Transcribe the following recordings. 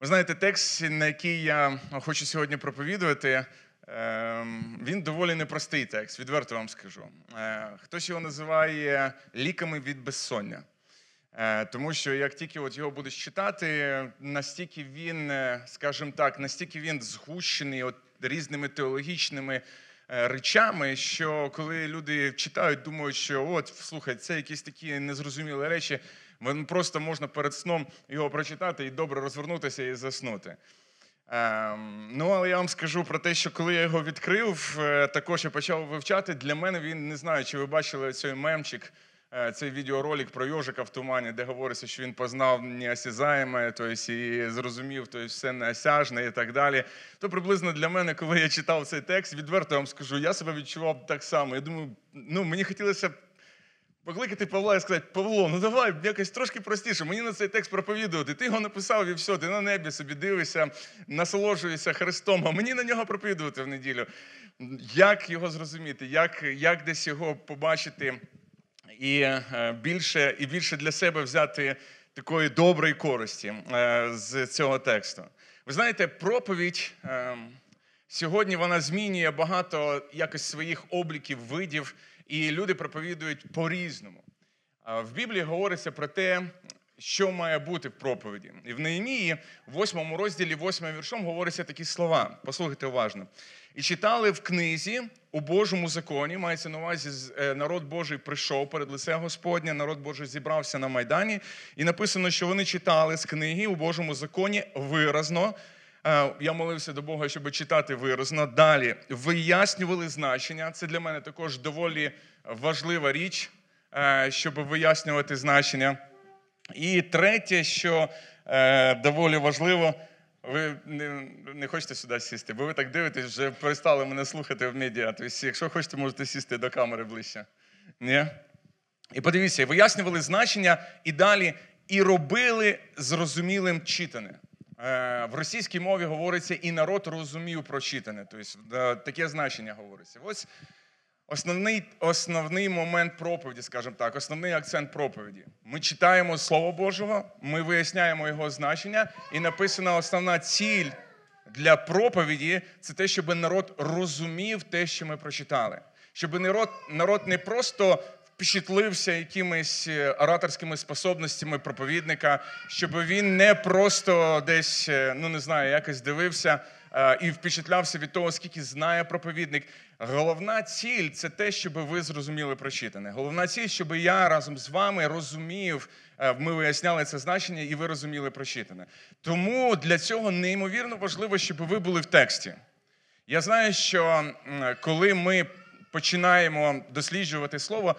Ви знаєте, текст, на який я хочу сьогодні проповідувати, він доволі непростий текст, відверто вам скажу. Хтось його називає ліками від безсоння. Тому що як тільки от його будеш читати, настільки він, скажімо так, згущений от різними теологічними речами, що коли люди читають, думають, що от, слухай, це якісь такі незрозумілі речі, просто можна перед сном його прочитати і добре розвернутися і заснути. Ну, але я вам скажу про те, що коли я його відкрив, також я почав вивчати, для мене він, не знаю, чи ви бачили цей мемчик, цей відеоролик про йожика в тумані, де говориться, що він познав неосязаєме, тобто і зрозумів, тобто все неосяжне і так далі. То приблизно для мене, коли я читав цей текст, відверто я вам скажу, я себе відчував так само. Я думаю, ну, мені хотілося покликати Павла і сказати: Павло, ну давай якось трошки простіше, мені на цей текст проповідувати. Ти його написав і все, ти на небі собі дивишся, насолоджуєшся Христом, а мені на нього проповідувати в неділю. Як його зрозуміти, як десь його побачити і більше для себе взяти такої доброї користі з цього тексту. Ви знаєте, проповідь сьогодні вона змінює багато якось своїх обліків, видів, і люди проповідують по-різному. В Біблії говориться про те, що має бути в проповіді. І в Неємії, в 8 розділі, 8 віршом, говоряться такі слова. Послухайте уважно. «І читали в книзі у Божому законі», мається на увазі, народ Божий прийшов перед лице Господнє, народ Божий зібрався на Майдані, і написано, що вони читали з книги у Божому законі виразно. Я молився до Бога, щоб читати виразно. Далі, вияснювали значення. Це для мене також доволі важлива річ, щоб вияснювати значення. І третє, що доволі важливо, ви не хочете сюди сісти, бо ви так дивитесь, вже перестали мене слухати в медіа. Тобто, якщо хочете, можете сісти до камери ближче. Ні? І подивіться, вияснювали значення і далі, і робили зрозумілим читане. В російській мові говориться «і народ розумів прочитане», тобто таке значення говориться. Ось основний момент проповіді, скажімо так, основний акцент проповіді. Ми читаємо Слово Божого, ми виясняємо його значення, і написана основна ціль для проповіді – це те, щоб народ розумів те, що ми прочитали. Щоб народ не просто впечатлився якимись ораторськими способностями проповідника, щоб він не просто десь, ну не знаю, якось дивився і впечатлявся від того, скільки знає проповідник. Головна ціль – це те, щоб ви зрозуміли прочитане. Головна ціль, щоб я разом з вами розумів, ми виясняли це значення і ви розуміли прочитане. Тому для цього неймовірно важливо, щоб ви були в тексті. Я знаю, що коли ми починаємо досліджувати слово,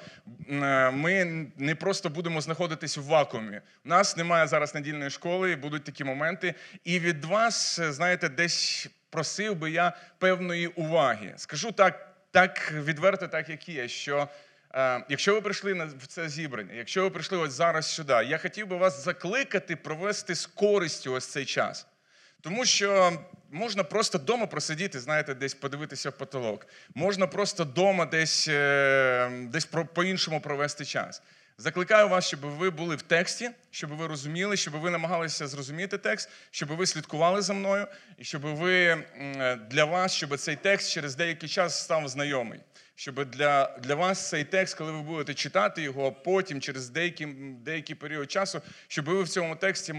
ми не просто будемо знаходитись в вакуумі. У нас немає зараз недільної школи, будуть такі моменти. І від вас, знаєте, десь просив би я певної уваги. Скажу так відверто, так як є, що якщо ви прийшли на це зібрання, якщо ви прийшли ось зараз сюди, я хотів би вас закликати провести з користю ось цей час. Тому що можна просто вдома просидіти, знаєте, десь подивитися в потолок. Можна просто вдома десь по-іншому провести час. Закликаю вас, щоб ви були в тексті, щоб ви розуміли, щоб ви намагалися зрозуміти текст, щоб ви слідкували за мною, і щоб ви для вас, щоб цей текст через деякий час став знайомий. Щоб для вас цей текст, коли ви будете читати його, а потім через деякий період часу, щоб ви в цьому тексті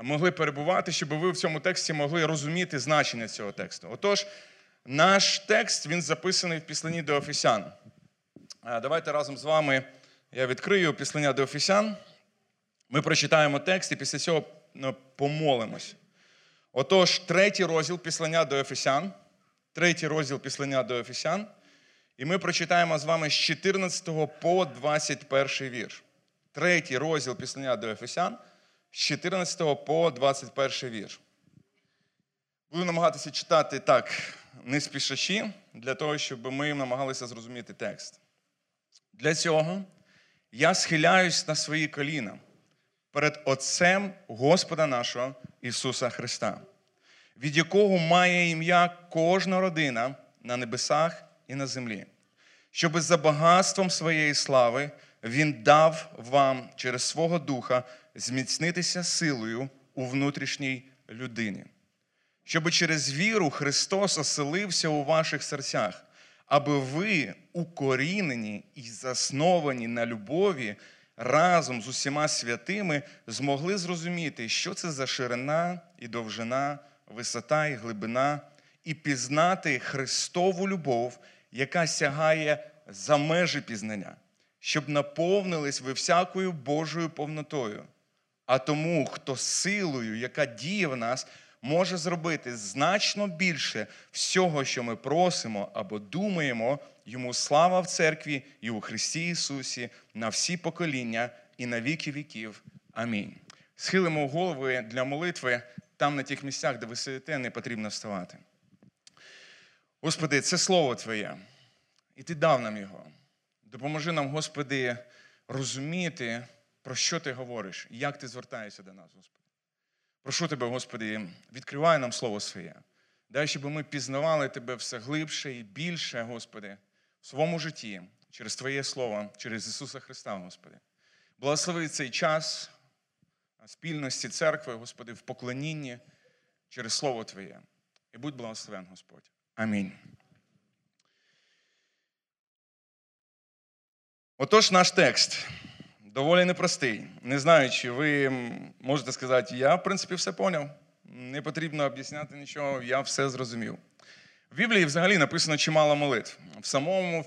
могли перебувати, щоб ви в цьому тексті могли розуміти значення цього тексту. Отож, наш текст, він записаний в Післанні до Ефесян. Давайте разом з вами я відкрию Післання до Ефесян. Ми прочитаємо текст і після цього помолимось. Отож, 3 розділ Післання до Ефесян. 3 розділ Післання до Ефесян. І ми прочитаємо з вами з 14 по 21 вірш. 3 розділ Післання до Ефесян з 14 по 21 вірш. Буду намагатися читати так, не спішачи, для того, щоб ми намагалися зрозуміти текст. Для цього я схиляюсь на свої коліна перед Отцем Господа нашого Ісуса Христа, від якого має ім'я кожна родина на небесах і на землі, щоби за багатством своєї слави Він дав вам через свого Духа зміцнитися силою у внутрішній людини. Щоби через віру Христос оселився у ваших серцях, аби ви укорінені і засновані на любові разом з усіма святими змогли зрозуміти, що це за ширина і довжина, висота і глибина, і пізнати Христову любов, яка сягає за межі пізнання, щоб наповнились ви всякою Божою повнотою. А тому, хто силою, яка діє в нас, може зробити значно більше всього, що ми просимо або думаємо, йому слава в церкві і у Христі Ісусі на всі покоління і на віки віків. Амінь. Схилимо голови для молитви там, на тих місцях, де ви сидите, не потрібно вставати. Господи, це Слово Твоє, і Ти дав нам його. Допоможи нам, Господи, розуміти, про що Ти говориш, і як Ти звертаєшся до нас, Господи. Прошу Тебе, Господи, відкривай нам Слово Своє. Дай, щоб ми пізнавали Тебе все глибше і більше, Господи, в своєму житті, через Твоє Слово, через Ісуса Христа, Господи. Благослови цей час спільності церкви, Господи, в поклонінні через Слово Твоє. І будь благословен, Господь. Амінь. Отож, наш текст доволі непростий. Не знаю, чи ви можете сказати, я, в принципі, все поняв. Не потрібно об'ясняти нічого, я все зрозумів. В Біблії взагалі написано чимало молитв. В самому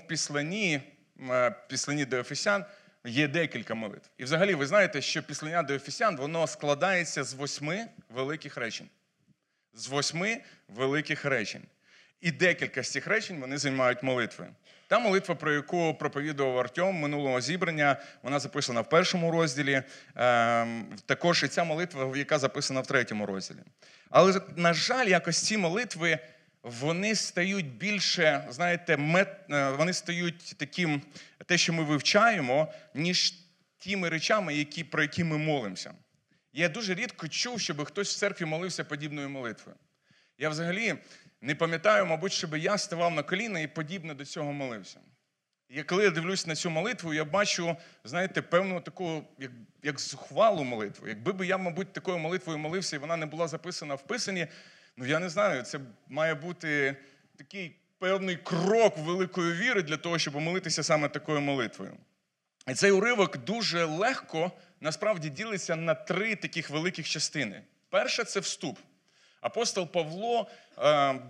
післанні до Ефесян є декілька молитв. І взагалі ви знаєте, що післання до Ефесян, воно складається з 8 великих речень. З 8 великих речень. І декілька з цих речень вони займають молитви. Та молитва, про яку проповідував Артем минулого зібрання, вона записана в 1 розділі. Також і ця молитва, яка записана в 3 розділі. Але, на жаль, якось ці молитви, вони стають більше, знаєте, вони стають таким, те, що ми вивчаємо, ніж тими речами, про які ми молимося. Я дуже рідко чув, щоб хтось в церкві молився подібною молитвою. Я взагалі не пам'ятаю, мабуть, щоб я ставав на коліна і подібно до цього молився. І коли я дивлюсь на цю молитву, я бачу, знаєте, певну таку, як зухвалу молитву. Якби я, мабуть, такою молитвою молився, і вона не була записана в Писанні, я не знаю, це має бути такий певний крок великої віри для того, щоб молитися саме такою молитвою. І цей уривок дуже легко, насправді, ділиться на 3 таких великих частини. Перша – це вступ. Апостол Павло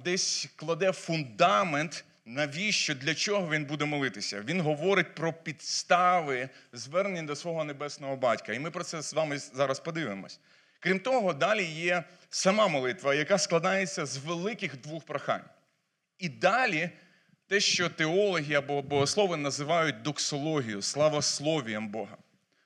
десь кладе фундамент, навіщо, для чого він буде молитися. Він говорить про підстави звернення до свого небесного батька. І ми про це з вами зараз подивимось. Крім того, далі є сама молитва, яка складається з великих 2 прохань. І далі те, що теологи або богослови називають доксологією, славословієм Бога.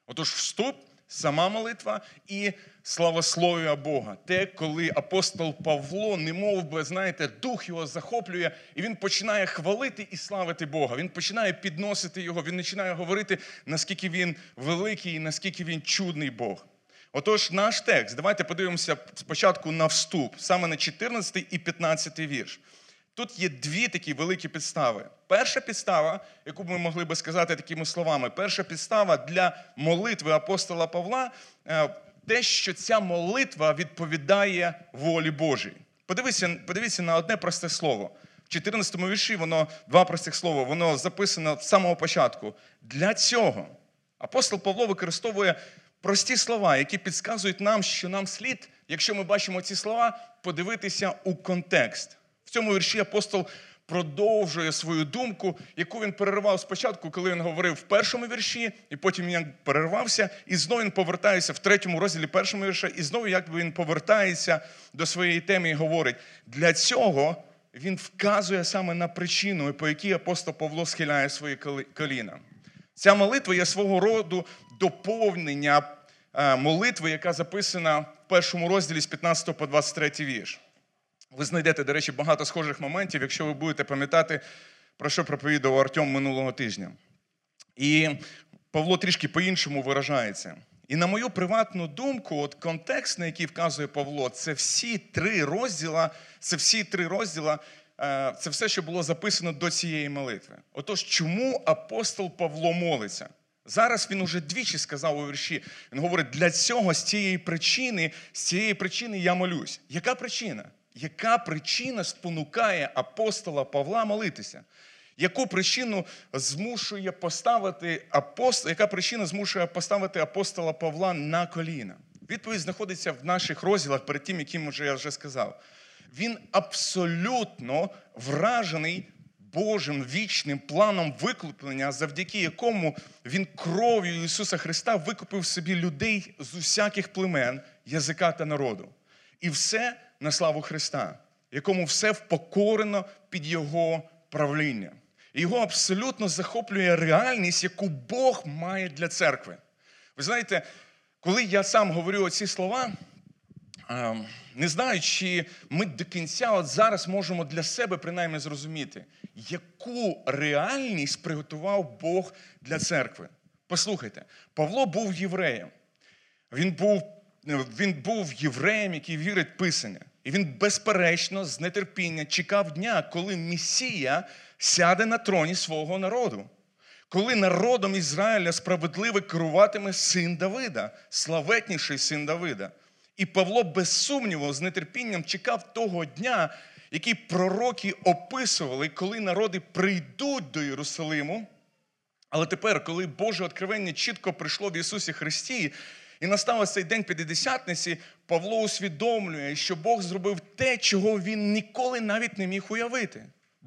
Отож, вступ, сама молитва і славослов'я Бога. Те, коли апостол Павло, немов би, знаєте, дух його захоплює, і він починає хвалити і славити Бога. Він починає підносити його, він починає говорити, наскільки він великий і наскільки він чудний Бог. Отож, наш текст. Давайте подивимося спочатку на вступ, саме на 14 і 15 вірш. Тут є 2 такі великі підстави. Перша підстава, яку ми могли би сказати такими словами, перша підстава для молитви апостола Павла – те, що ця молитва відповідає волі Божій. Подивіться на одне просте слово. В 14-му вірші воно, 2 простих слова, воно записано з самого початку. Для цього апостол Павло використовує прості слова, які підказують нам, що нам слід, якщо ми бачимо ці слова, подивитися у контекст. В цьому вірші апостол продовжує свою думку, яку він перервав спочатку, коли він говорив в 1 вірші, і потім він перервався, і знову він повертається в 3 розділі 1 вірша, і знову якби він повертається до своєї теми і говорить. Для цього він вказує саме на причину, по якій апостол Павло схиляє свої коліна. Ця молитва є свого роду доповнення молитви, яка записана в 1 розділі з 15 по 23 вірш. Ви знайдете, до речі, багато схожих моментів, якщо ви будете пам'ятати, про що проповідував Артем минулого тижня. І Павло трішки по-іншому виражається. І на мою приватну думку, контекст, на який вказує Павло, це всі 3 розділа, це все, що було записано до цієї молитви. Отож, чому апостол Павло молиться? Зараз він уже двічі сказав у вірші. Він говорить, для цього, з цієї причини я молюсь. Яка причина? Яка причина спонукає апостола Павла молитися? Яка причина змушує поставити апостола Павла на коліна? Відповідь знаходиться в наших розділах, перед тим, яким я вже сказав. Він абсолютно вражений Божим вічним планом викуплення, завдяки якому він кров'ю Ісуса Христа викупив собі людей з усяких племен, язика та народу. І все на славу Христа, якому все впокорено під Його правління. І його абсолютно захоплює реальність, яку Бог має для церкви. Ви знаєте, коли я сам говорю оці слова, не знаю, чи ми до кінця от зараз можемо для себе принаймні зрозуміти, яку реальність приготував Бог для церкви. Послухайте, Павло був євреєм. Він був євреєм, який вірить в Писання. І він, безперечно, з нетерпіння чекав дня, коли Месія сяде на троні свого народу. Коли народом Ізраїля справедливо керуватиме син Давида, славетніший син Давида. І Павло, без сумніву, з нетерпінням чекав того дня, який пророки описували, коли народи прийдуть до Єрусалиму. Але тепер, коли Боже відкривання чітко прийшло в Ісусі Христі, і настав цей день П'ятидесятниці, Павло усвідомлює, що Бог зробив те, чого він ніколи навіть не міг уявити.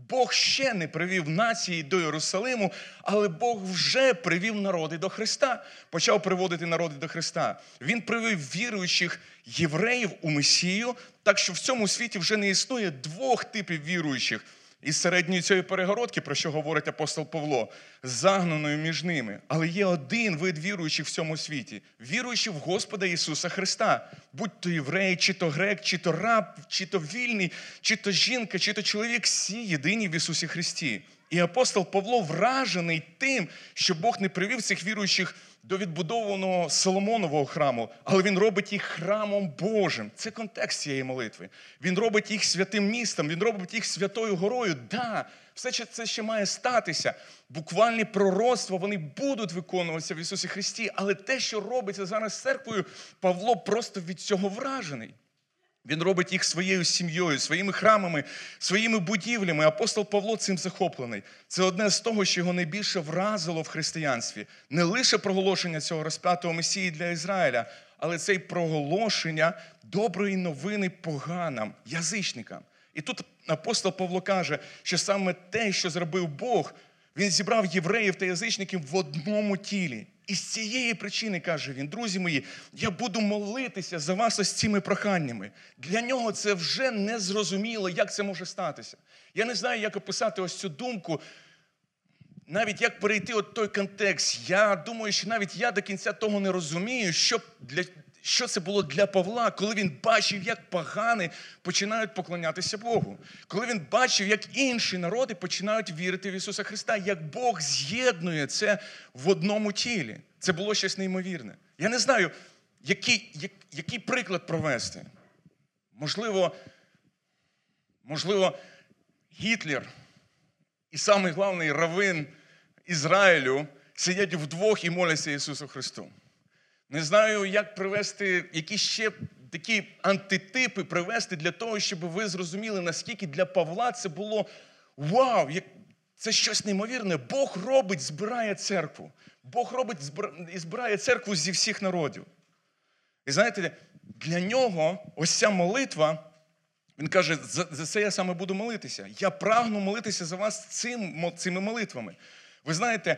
Бог ще не привів нації до Єрусалиму, але Бог вже привів народи до Христа. Почав приводити народи до Христа. Він привів віруючих євреїв у Месію, так що в цьому світі вже не існує двох типів віруючих. Із середньої цієї перегородки, про що говорить апостол Павло, загнаною між ними. Але є один вид віруючих в цьому світі. Віруючі в Господа Ісуса Христа. Будь то єврей, чи то грек, чи то раб, чи то вільний, чи то жінка, чи то чоловік. Всі єдині в Ісусі Христі. І апостол Павло вражений тим, що Бог не привів цих віруючих до відбудованого Соломонового храму, але він робить їх храмом Божим. Це контекст цієї молитви. Він робить їх святим містом, він робить їх святою горою. Да, все це ще має статися. Буквальні пророцтва, вони будуть виконуватися в Ісусі Христі, але те, що робиться зараз з церквою, Павло просто від цього вражений. Він робить їх своєю сім'єю, своїми храмами, своїми будівлями. Апостол Павло цим захоплений. Це одне з того, що його найбільше вразило в християнстві. Не лише проголошення цього розп'ятого Месії для Ізраїля, але це й проголошення доброї новини поганам, язичникам. І тут апостол Павло каже, що саме те, що зробив Бог, він зібрав євреїв та язичників в одному тілі. І з цієї причини, каже він, друзі мої, я буду молитися за вас ось цими проханнями. Для нього це вже не зрозуміло, як це може статися. Я не знаю, як описати ось цю думку, навіть як перейти от той контекст. Я думаю, що навіть я до кінця того не розумію, що це було для Павла, коли він бачив, як погани починають поклонятися Богу. Коли він бачив, як інші народи починають вірити в Ісуса Христа, як Бог з'єднує це в одному тілі. Це було щось неймовірне. Я не знаю, який приклад провести. Можливо, Гітлер і самий головний раввин Ізраїлю сидять вдвох і моляться Ісусу Христу. Не знаю, як привести, які ще такі антитипи привести для того, щоб ви зрозуміли, наскільки для Павла це було вау, це щось неймовірне. Бог робить, збирає церкву. Бог робить і збирає церкву зі всіх народів. І знаєте, для нього ось ця молитва, він каже, за це я саме буду молитися. Я прагну молитися за вас цими молитвами. Ви знаєте,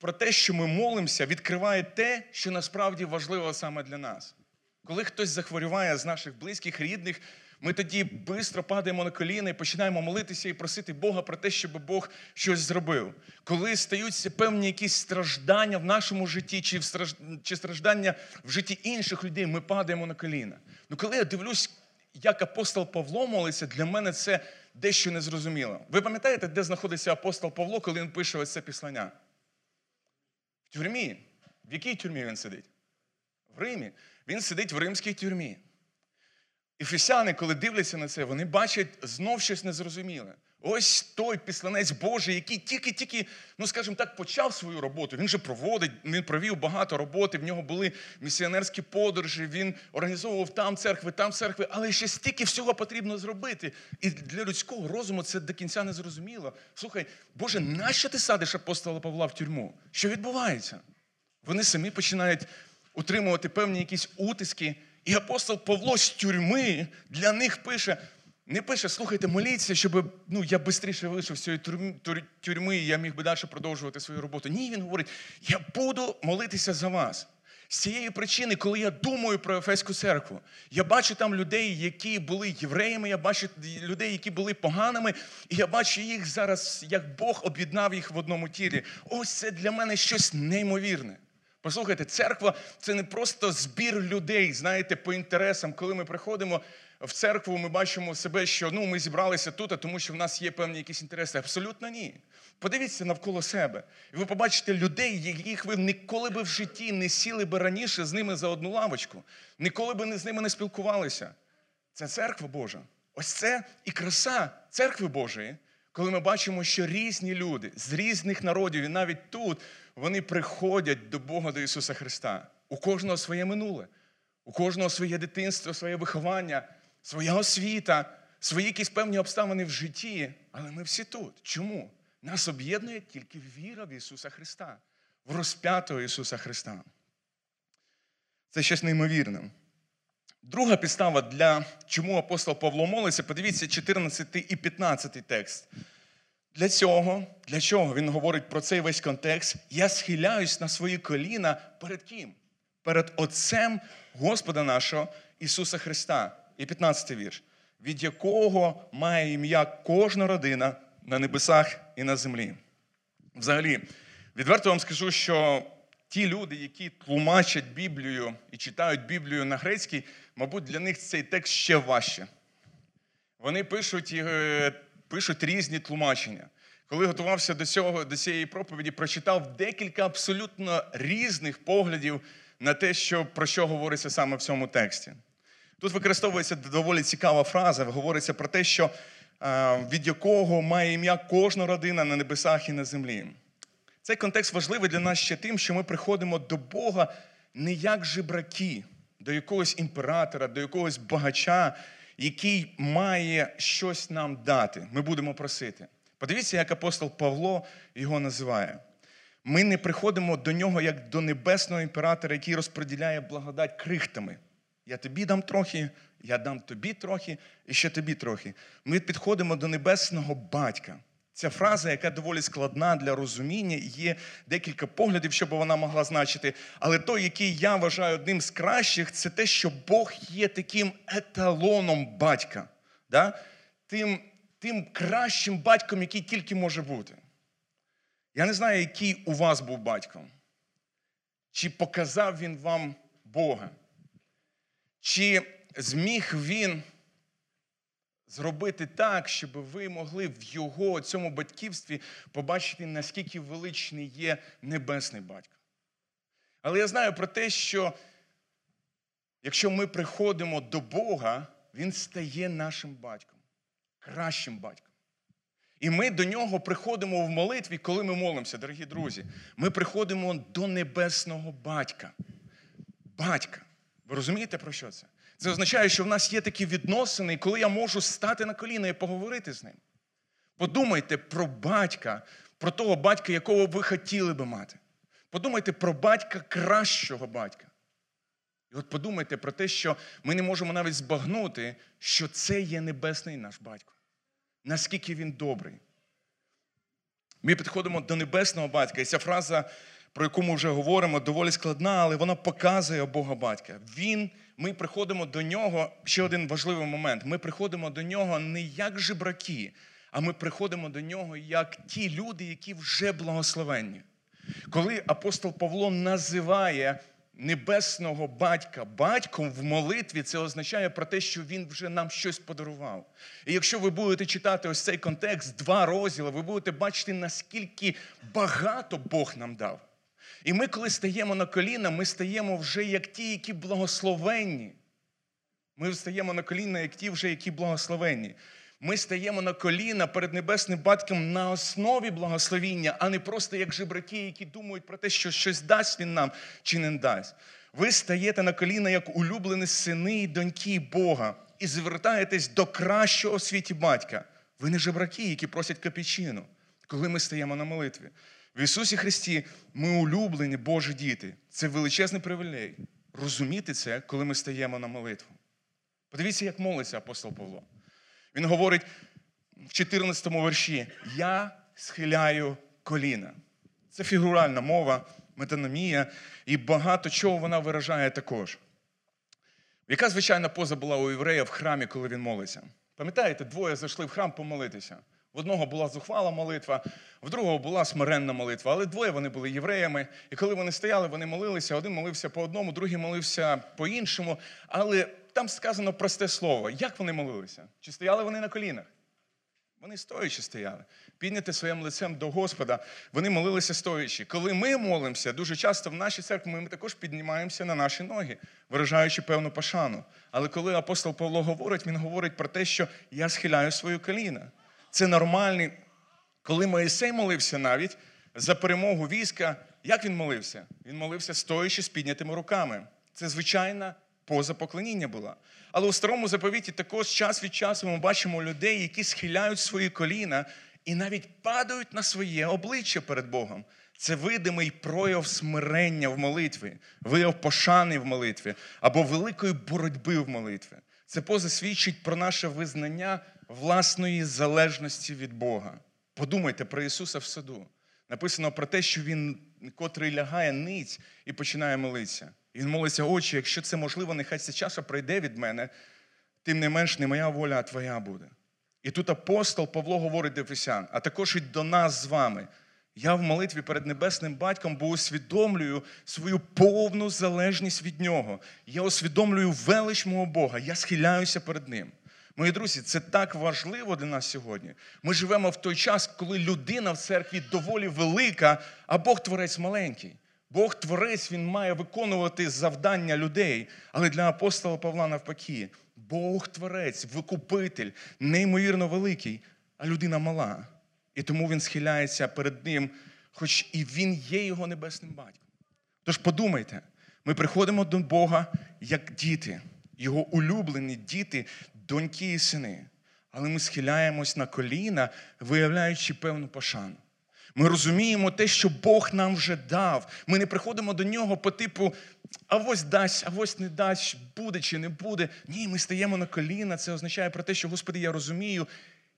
про те, що ми молимося, відкриває те, що насправді важливо саме для нас. Коли хтось захворюває з наших близьких, рідних, ми тоді швидко падаємо на коліна і починаємо молитися і просити Бога про те, щоб Бог щось зробив. Коли стаються певні якісь страждання в нашому житті чи страждання в житті інших людей, ми падаємо на коліна. Ну коли я дивлюсь, як апостол Павло молиться, для мене це дещо незрозуміло. Ви пам'ятаєте, де знаходиться апостол Павло, коли він пише ось це післання? В тюрмі. В якій тюрмі він сидить? В Римі. Він сидить в римській тюрмі. Ефесяни, коли дивляться на це, вони бачать знов щось незрозуміле. Ось той післанець Божий, який тільки, почав свою роботу. Він же проводить, він провів багато роботи, в нього були місіонерські подорожі, він організовував там церкви, але ще стільки всього потрібно зробити. І для людського розуму це до кінця не зрозуміло. Слухай, Боже, нащо ти садиш апостола Павла в тюрму? Що відбувається? Вони самі починають утримувати певні якісь утиски. І апостол Павло з тюрми для них пише... Не пише, слухайте, моліться, щоб я швидше вийшов з цієї тюрми, і я міг би далі продовжувати свою роботу. Ні, він говорить, я буду молитися за вас. З цієї причини, коли я думаю про Ефеську церкву, я бачу там людей, які були євреями, я бачу людей, які були поганими, і я бачу їх зараз, як Бог об'єднав їх в одному тілі. Ось це для мене щось неймовірне. Послухайте, церква – це не просто збір людей, по інтересам. Коли ми приходимо в церкву, ми бачимо себе, що ми зібралися тут, а тому що в нас є певні якісь інтереси. Абсолютно ні. Подивіться навколо себе. І ви побачите людей, яких ви ніколи би в житті не сіли би раніше з ними за одну лавочку. Ніколи би з ними не спілкувалися. Це церква Божа. Ось це і краса церкви Божої. Коли ми бачимо, що різні люди з різних народів, і навіть тут, вони приходять до Бога, до Ісуса Христа. У кожного своє минуле, у кожного своє дитинство, своє виховання, своя освіта, свої якісь певні обставини в житті. Але ми всі тут. Чому? Нас об'єднує тільки віра в Ісуса Христа, в розп'ятого Ісуса Христа. Це щось неймовірне. Друга підстава, чому апостол Павло молиться, подивіться 14 і 15 текст. Для чого він говорить про цей весь контекст, я схиляюсь на свої коліна перед ким? Перед Отцем Господа нашого Ісуса Христа. І 15 вірш. Від якого має ім'я кожна родина на небесах і на землі. Взагалі, відверто вам скажу, що ті люди, які тлумачать Біблію і читають Біблію на грецькій, мабуть, для них цей текст ще важче. Вони пишуть різні тлумачення. Коли готувався до цієї проповіді, прочитав декілька абсолютно різних поглядів на те, про що говориться саме в цьому тексті. Тут використовується доволі цікава фраза, говориться про те, що від якого має ім'я кожна родина на небесах і на землі. Цей контекст важливий для нас ще тим, що ми приходимо до Бога не як жебраки, до якогось імператора, до якогось багача, який має щось нам дати. Ми будемо просити. Подивіться, як апостол Павло його називає. Ми не приходимо до нього як до небесного імператора, який розподіляє благодать крихтами. Я тобі дам трохи, я дам тобі трохи, і ще тобі трохи. Ми підходимо до небесного батька. Ця фраза, яка доволі складна для розуміння, є декілька поглядів, що б вона могла значити. Але той, який я вважаю одним з кращих, це те, що Бог є таким еталоном батька. Да? Тим кращим батьком, який тільки може бути. Я не знаю, який у вас був батьком. Чи показав він вам Бога? Чи зміг він зробити так, щоб ви могли в його цьому батьківстві побачити, наскільки величний є небесний батько. Але я знаю про те, що якщо ми приходимо до Бога, він стає нашим батьком, кращим батьком. І ми до нього приходимо в молитві, коли ми молимося, дорогі друзі. Ми приходимо до небесного батька. Батька. Ви розумієте, про що це? Це означає, що в нас є такі відносини, коли я можу стати на коліна і поговорити з ним. Подумайте про батька, про того батька, якого ви хотіли би мати. Подумайте про батька, кращого батька. І от подумайте про те, що ми не можемо навіть збагнути, що це є небесний наш батько. Наскільки він добрий. Ми підходимо до небесного батька, і ця фраза, про яку ми вже говоримо, доволі складна, але вона показує Бога Батька. Ми приходимо до нього, ще один важливий момент, ми приходимо до нього не як жебраки, а ми приходимо до нього як ті люди, які вже благословенні. Коли апостол Павло називає небесного батька батьком в молитві, це означає про те, що він вже нам щось подарував. І якщо ви будете читати ось цей контекст, 2 розділи, ви будете бачити, наскільки багато Бог нам дав. І ми, коли стаємо на коліна, ми стаємо вже як ті, які благословенні. Ми встаємо на коліна, як ті вже, які благословенні. Ми стаємо на коліна перед Небесним Батьком на основі благословіння, а не просто як жебраки, які думають про те, що щось дасть він нам чи не дасть. Ви стаєте на коліна як улюблені сини і доньки Бога і звертаєтесь до кращого у світі батька. Ви не жебраки, які просять копійчину, коли ми стаємо на молитві. В Ісусі Христі ми улюблені Божі діти. Це величезний привілей. Розуміти це, коли ми стаємо на молитву. Подивіться, як молиться апостол Павло. Він говорить в 14-му вірші: «Я схиляю коліна». Це фігуральна мова, метаномія, і багато чого вона виражає також. Яка звичайна поза була у єврея в храмі, коли він молився? Пам'ятаєте, двоє зайшли в храм помолитися. В одного була зухвала молитва, в другого була смиренна молитва. Але двоє вони були євреями, і коли вони стояли, вони молилися. Один молився по одному, другий молився по іншому. Але там сказано просте слово. Як вони молилися? Чи стояли вони на колінах? Вони стоячи стояли. Підняти своїм лицем до Господа. Вони молилися стоячи. Коли ми молимося, дуже часто в нашій церкві ми також піднімаємося на наші ноги, виражаючи певну пошану. Але коли апостол Павло говорить, він говорить про те, що я схиляю свої коліна. Це нормальний. Коли Моїсей молився навіть за перемогу війська, як він молився? Він молився стоячи з піднятими руками. Це звичайна поза поклоніння була. Але у Старому Заповіті також час від часу ми бачимо людей, які схиляють свої коліна і навіть падають на своє обличчя перед Богом. Це видимий прояв смирення в молитві, вияв пошани в молитві або великої боротьби в молитві. Це поза свідчить про наше визнання власної залежності від Бога. Подумайте про Ісуса в саду. Написано про те, що Він, котрий лягає ниць і починає молитися. Він молиться: «Отче, якщо це можливо, нехай ця чаша пройде від мене, тим не менш не моя воля, а твоя буде». І тут апостол Павло говорить до Ефесян, а також і до нас з вами: «Я в молитві перед Небесним Батьком, бо усвідомлюю свою повну залежність від Нього. Я усвідомлюю велич мого Бога, я схиляюся перед Ним». Мої друзі, це так важливо для нас сьогодні. Ми живемо в той час, коли людина в церкві доволі велика, а Бог Творець маленький. Бог Творець, Він має виконувати завдання людей, але для апостола Павла навпаки. Бог Творець, Викупитель, неймовірно великий, а людина мала. І тому він схиляється перед Ним, хоч і Він є його небесним батьком. Тож подумайте, ми приходимо до Бога як діти, Його улюблені діти, доньки і сини. Але ми схиляємось на коліна, виявляючи певну пошану. Ми розуміємо те, що Бог нам вже дав. Ми не приходимо до Нього по типу «авось дасть, авось не дасть, буде чи не буде». Ні, ми стаємо на коліна. Це означає про те, що «Господи, я розумію,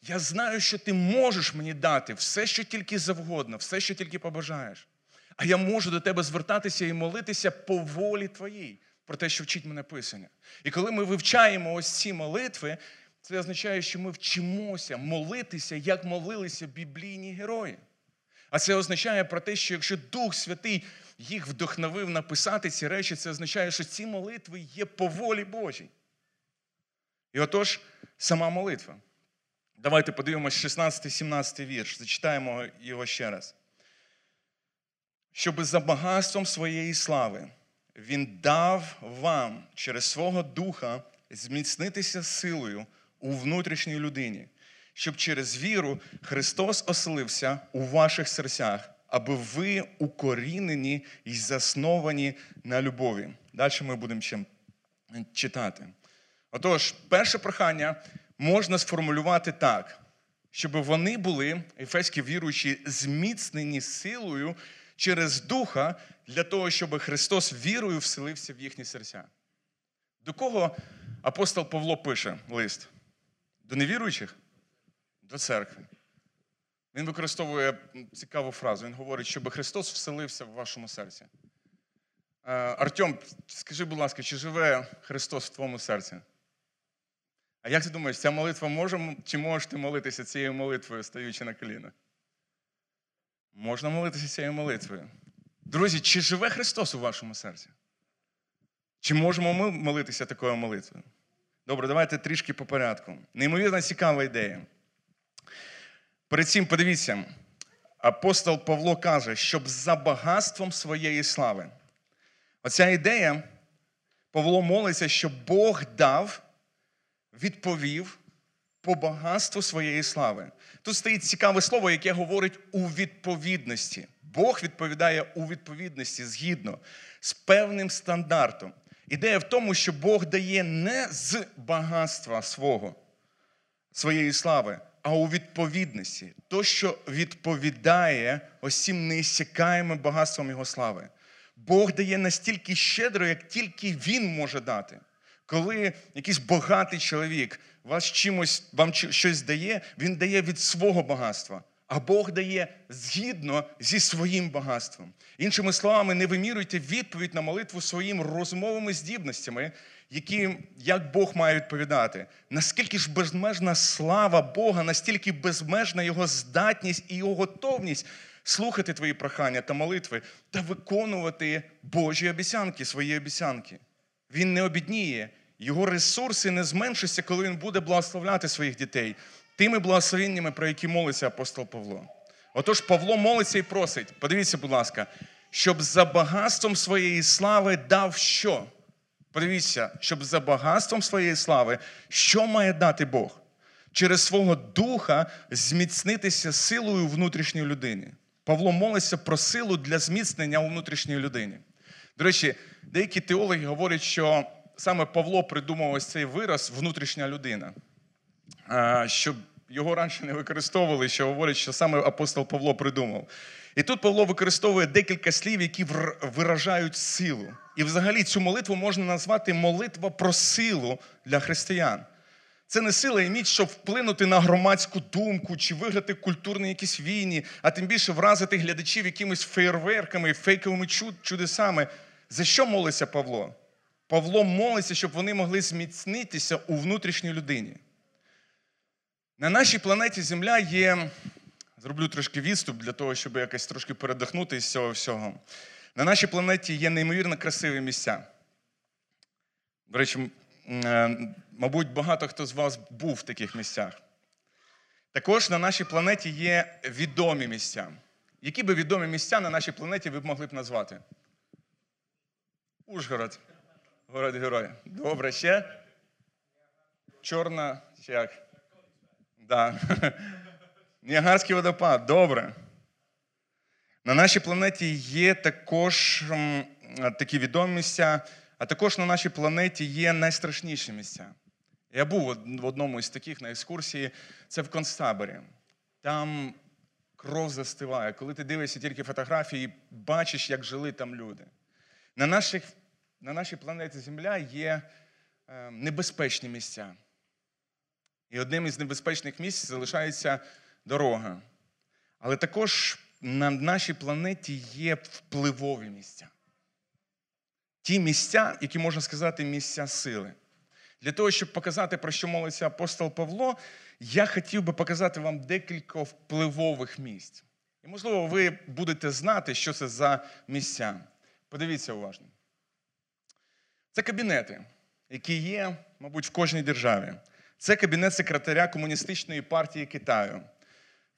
я знаю, що Ти можеш мені дати все, що тільки завгодно, все, що тільки побажаєш. А я можу до Тебе звертатися і молитися по волі Твоїй, про те, що вчить мене Писання». І коли ми вивчаємо ось ці молитви, це означає, що ми вчимося молитися, як молилися біблійні герої. А це означає про те, що якщо Дух Святий їх вдохновив написати ці речі, це означає, що ці молитви є по волі Божій. І отож, сама молитва. Давайте подивимось 16-17 вірш, зачитаємо його ще раз. «Щоби за багатством своєї слави Він дав вам через свого Духа зміцнитися силою у внутрішній людині, щоб через віру Христос оселився у ваших серцях, аби ви укорінені і засновані на любові». Далі ми будемо читати. Отож, перше прохання можна сформулювати так, щоб вони були, ефеські віруючі, зміцнені силою через Духа, для того, щоб Христос вірою вселився в їхні серця. До кого апостол Павло пише лист? До невіруючих? До церкви. Він використовує цікаву фразу. Він говорить, щоб Христос вселився в вашому серці. Артем, скажи, будь ласка, чи живе Христос в твоєму серці? А як ти думаєш, ця молитва може, чи можеш ти молитися цією молитвою, стаючи на коліна? Можна молитися цією молитвою. Друзі, чи живе Христос у вашому серці? Чи можемо ми молитися такою молитвою? Добре, давайте трішки по порядку. Неймовірно цікава ідея. Перед цим, подивіться, апостол Павло каже, щоб за багатством своєї слави. Оця ідея, Павло молиться, щоб Бог дав відповів по багатству своєї слави. Тут стоїть цікаве слово, яке говорить у відповідності. Бог відповідає у відповідності згідно з певним стандартом. Ідея в тому, що Бог дає не з багатства своєї слави, а у відповідності. То, що відповідає усім неіссякаємим багатством Його слави. Бог дає настільки щедро, як тільки Він може дати. Коли якийсь багатий чоловік вам щось дає, він дає від свого багатства. А Бог дає згідно зі своїм багатством. Іншими словами, не вимірюйте відповідь на молитву своїм розмовними здібностями, як Бог має відповідати. Наскільки ж безмежна слава Бога, настільки безмежна Його здатність і Його готовність слухати твої прохання та молитви та виконувати Божі обіцянки, свої обіцянки. Він не обідніє, Його ресурси не зменшаться, коли Він буде благословляти своїх дітей тими благословеннями, про які молиться апостол Павло. Отож, Павло молиться і просить, подивіться, будь ласка, щоб за багатством своєї слави дав що? Подивіться, щоб за багатством своєї слави, що має дати Бог? Через свого духа зміцнитися силою внутрішньої людини. Павло молиться про силу для зміцнення у внутрішній людині. До речі, деякі теологи говорять, що саме Павло придумав ось цей вираз «внутрішня людина», щоб його раніше не використовували, що говорять, що саме апостол Павло придумав. І тут Павло використовує декілька слів, які виражають силу. І взагалі цю молитву можна назвати молитва про силу для християн. Це не сила і міць, щоб вплинути на громадську думку, чи виграти культурні якісь війни, а тим більше вразити глядачів якимись феєрверками, фейковими чудесами. За що молиться Павло? Павло молиться, щоб вони могли зміцнитися у внутрішній людині. На нашій планеті Земля є... Зроблю трошки відступ для того, щоб якось трошки передихнути із цього всього. На нашій планеті є неймовірно красиві місця. До речі, мабуть, багато хто з вас був в таких місцях. Також на нашій планеті є відомі місця. Які би відомі місця на нашій планеті ви б могли б назвати? Ужгород. Город-герой. Добре, ще? Чорна, чи як? Да. Ніагарський водопад. Добре. На нашій планеті є також такі відомі місця, а також на нашій планеті є найстрашніші місця. Я був в одному із таких на екскурсії, це в концтаборі. Там кров застиває, коли ти дивишся тільки фотографії, бачиш, як жили там люди. На нашій планеті Земля є небезпечні місця. І одним із небезпечних місць залишається дорога. Але також на нашій планеті є впливові місця. Ті місця, які, можна сказати, місця сили. Для того, щоб показати, про що молиться апостол Павло, я хотів би показати вам декілька впливових місць. І, можливо, ви будете знати, що це за місця. Подивіться уважно. Це кабінети, які є, мабуть, в кожній державі. Це кабінет секретаря Комуністичної партії Китаю.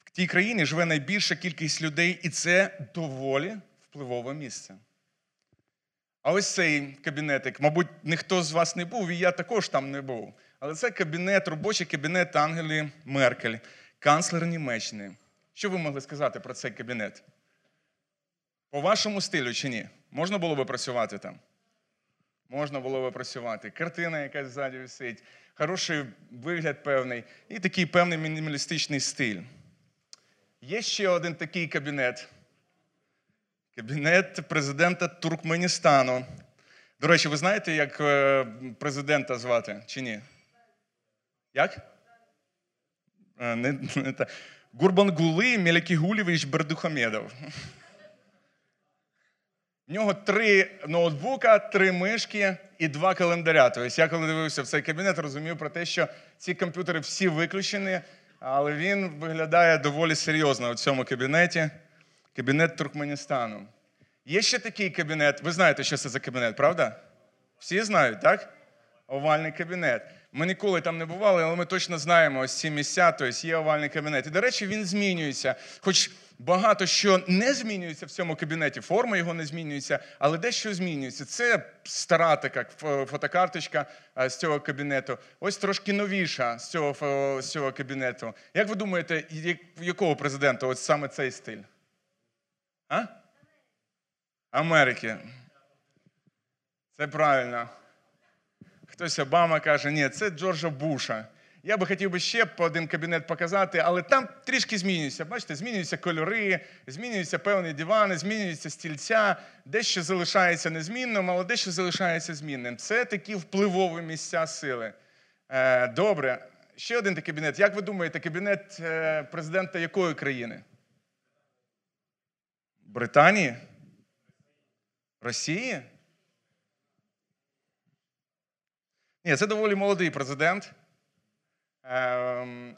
В тій країні живе найбільша кількість людей, і це доволі впливове місце. А ось цей кабінетик, мабуть, ніхто з вас не був, і я також там не був. Але це робочий кабінет Ангели Меркель, канцлер Німеччини. Що ви могли сказати про цей кабінет? По вашому стилю чи ні? Можна було би працювати там? Можна було би працювати. Картина якась ззаді висить, хороший вигляд певний і такий певний мінімалістичний стиль. Є ще один такий кабінет. Кабінет президента Туркменістану. До речі, ви знаєте, як президента звати, чи ні? Як? Гурбангули Мелікгулійович Бердимухамедов. В нього 3 ноутбука, 3 мишки і 2 календаря. Тобто я, коли дивився в цей кабінет, розумів про те, що ці комп'ютери всі виключені, але він виглядає доволі серйозно у цьому кабінеті. Кабінет Туркменістану. Є ще такий кабінет. Ви знаєте, що це за кабінет, правда? Всі знають, так? Овальний кабінет. Ми ніколи там не бували, але ми точно знаємо ось ці місця, тобто є овальний кабінет. І, до речі, він змінюється. Хоч багато що не змінюється в цьому кабінеті, форма його не змінюється, але дещо змінюється. Це стара така фотокарточка з цього кабінету, ось трошки новіша з цього кабінету. Як ви думаєте, якого президента ось саме цей стиль? А? Америки. Це правильно. Хтось Обама каже, ні, це Джорджа Буша. Я би хотів би ще один кабінет показати, але там трішки змінюється. Бачите, змінюються кольори, змінюються певні дивани, змінюються стільця. Дещо залишається незмінним, але дещо залишається змінним. Це такі впливові місця сили. Добре, ще один такий кабінет. Як ви думаєте, кабінет президента якої країни? Британії? Росії? Ні, це доволі молодий президент.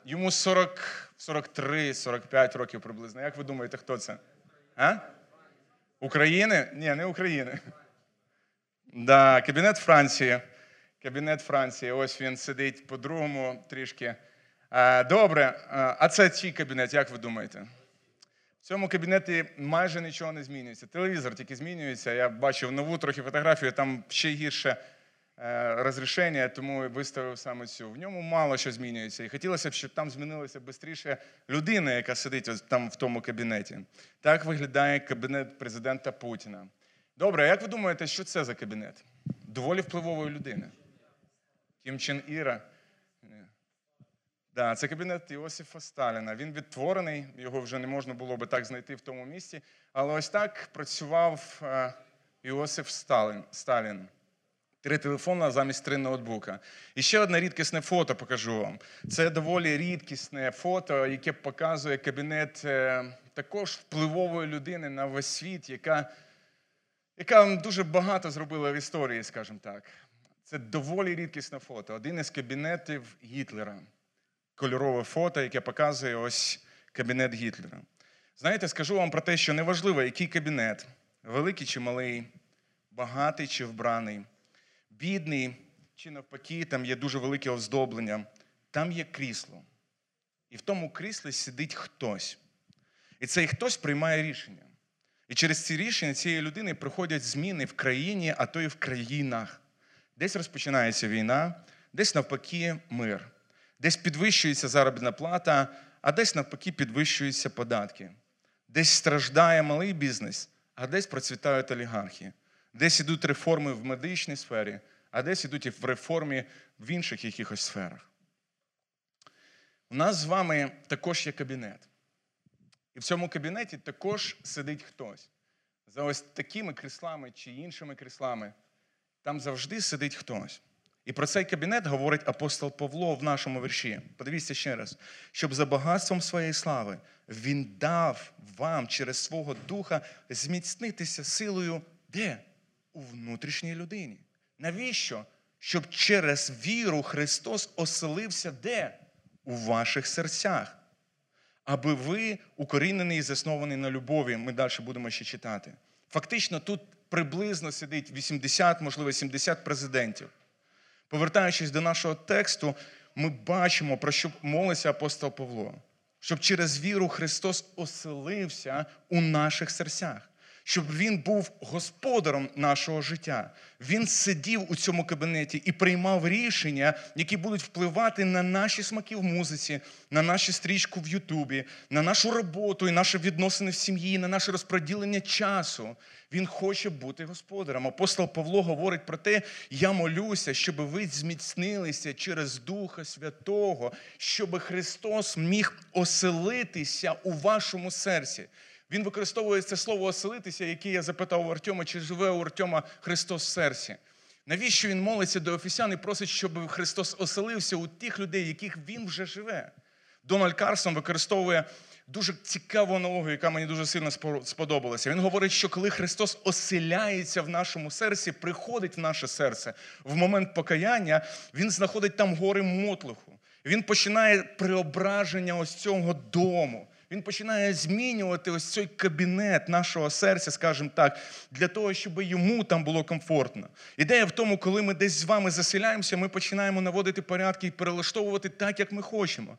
Йому 43-45 років приблизно. Як ви думаєте, хто це? А? України? Ні, не України. Да, кабінет Франції. Кабінет Франції. Ось він сидить по-другому трішки. Добре. А це чий кабінет, як ви думаєте? В цьому кабінеті майже нічого не змінюється. Телевізор тільки змінюється. Я бачив нову трохи фотографію, там ще гірше розрішення, тому виставив саме цю. В ньому мало що змінюється. І хотілося б, щоб там змінилася швидше людина, яка сидить ось там в тому кабінеті. Так виглядає кабінет президента Путіна. Добре, як ви думаєте, що це за кабінет? Доволі впливової людини. Кім Чен Іра. Да, це кабінет Іосифа Сталіна. Він відтворений, його вже не можна було би так знайти в тому місці. Але ось так працював Іосиф Сталін. 3 телефона замість 3 ноутбука. І ще одне рідкісне фото покажу вам. Це доволі рідкісне фото, яке показує кабінет також впливової людини на весь світ, яка дуже багато зробила в історії, скажімо так. Це доволі рідкісне фото. Один із кабінетів Гітлера. Кольорове фото, яке показує ось кабінет Гітлера. Знаєте, скажу вам про те, що неважливо, який кабінет. Великий чи малий, багатий чи вбраний. Бідний, чи навпаки, там є дуже велике оздоблення. Там є крісло. І в тому кріслі сидить хтось. І цей хтось приймає рішення. І через ці рішення цієї людини проходять зміни в країні, а то і в країнах. Десь розпочинається війна, десь навпаки мир. Десь підвищується заробітна плата, а десь навпаки підвищуються податки. Десь страждає малий бізнес, а десь процвітають олігархи. Десь ідуть реформи в медичній сфері, а десь ідуть і в реформі в інших якихось сферах. У нас з вами також є кабінет. І в цьому кабінеті також сидить хтось. За ось такими кріслами чи іншими кріслами там завжди сидить хтось. І про цей кабінет говорить апостол Павло в нашому вірші. Подивіться ще раз. Щоб за багатством своєї слави він дав вам через свого духа зміцнитися силою де? У внутрішній людині. Навіщо? Щоб через віру Христос оселився де? У ваших серцях. Аби ви укорінені і засновані на любові. Ми далі будемо ще читати. Фактично тут приблизно сидить 80, можливо, 70 президентів. Повертаючись до нашого тексту, ми бачимо, про що молився апостол Павло. Щоб через віру Христос оселився у наших серцях. Щоб він був господаром нашого життя. Він сидів у цьому кабінеті і приймав рішення, які будуть впливати на наші смаки в музиці, на нашу стрічку в Ютубі, на нашу роботу і наші відносини в сім'ї, на наше розподілення часу. Він хоче бути господарем. Апостол Павло говорить про те, я молюся, щоб ви зміцнилися через Духа Святого, щоб Христос міг оселитися у вашому серці. Він використовує це слово «оселитися», яке я запитав у Артема, чи живе у Артема Христос в серці. Навіщо він молиться до Ефесян і просить, щоб Христос оселився у тих людей, яких він вже живе? Дональд Карсон використовує дуже цікаву аналогію, яка мені дуже сильно сподобалася. Він говорить, що коли Христос оселяється в нашому серці, приходить в наше серце, в момент покаяння він знаходить там гори мотлуху. Він починає преображення ось цього дому. Він починає змінювати ось цей кабінет нашого серця, скажімо так, для того, щоб йому там було комфортно. Ідея в тому, коли ми десь з вами заселяємося, ми починаємо наводити порядки і перелаштовувати так, як ми хочемо.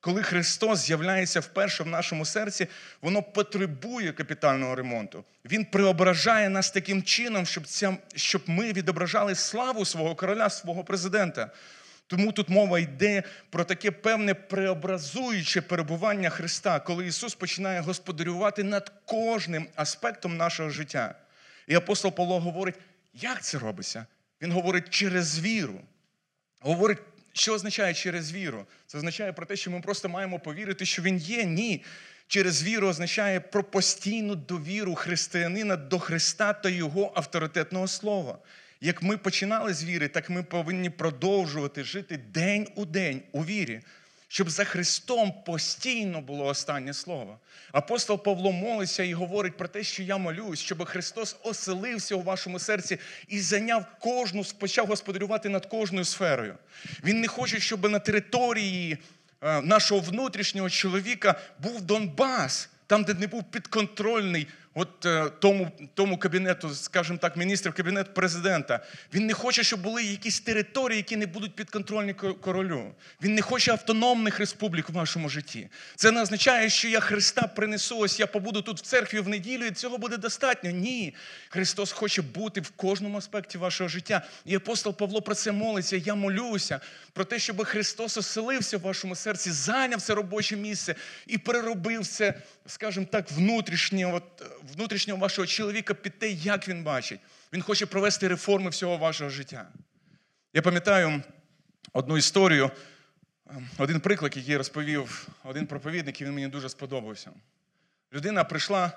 коли Христос з'являється вперше в нашому серці, воно потребує капітального ремонту. Він преображає нас таким чином, щоб ми відображали славу свого короля, свого президента. Тому тут мова йде про таке певне преобразуюче перебування Христа, коли Ісус починає господарювати над кожним аспектом нашого життя. І апостол Павло говорить, як це робиться? Він говорить через віру. Говорить, що означає через віру? Це означає про те, що ми просто маємо повірити, що Він є? Ні. Через віру означає про постійну довіру християнина до Христа та Його авторитетного слова. Як ми починали з віри, так ми повинні продовжувати жити день у вірі, щоб за Христом постійно було останнє слово. Апостол Павло молиться і говорить про те, що я молюсь, щоб Христос оселився у вашому серці і зайняв кожну, почав господарювати над кожною сферою. Він не хоче, щоб на території нашого внутрішнього чоловіка був Донбас, там, де не був підконтрольний тому кабінету, скажімо так, міністрів, кабінет президента. Він не хоче, щоб були якісь території, які не будуть підконтрольні королю. Він не хоче автономних республік в вашому житті. Це не означає, що я Христа принесу, ось я побуду тут в церкві в неділю, і цього буде достатньо. Ні. Христос хоче бути в кожному аспекті вашого життя. І апостол Павло про це молиться. Я молюся про те, щоб Христос оселився в вашому серці, зайняв це робоче місце і переробив це, скажімо так, внутрішнього вашого чоловіка під те, як він бачить. Він хоче провести реформи всього вашого життя. Я пам'ятаю одну історію, один приклад, який розповів один проповідник, і він мені дуже сподобався. Людина прийшла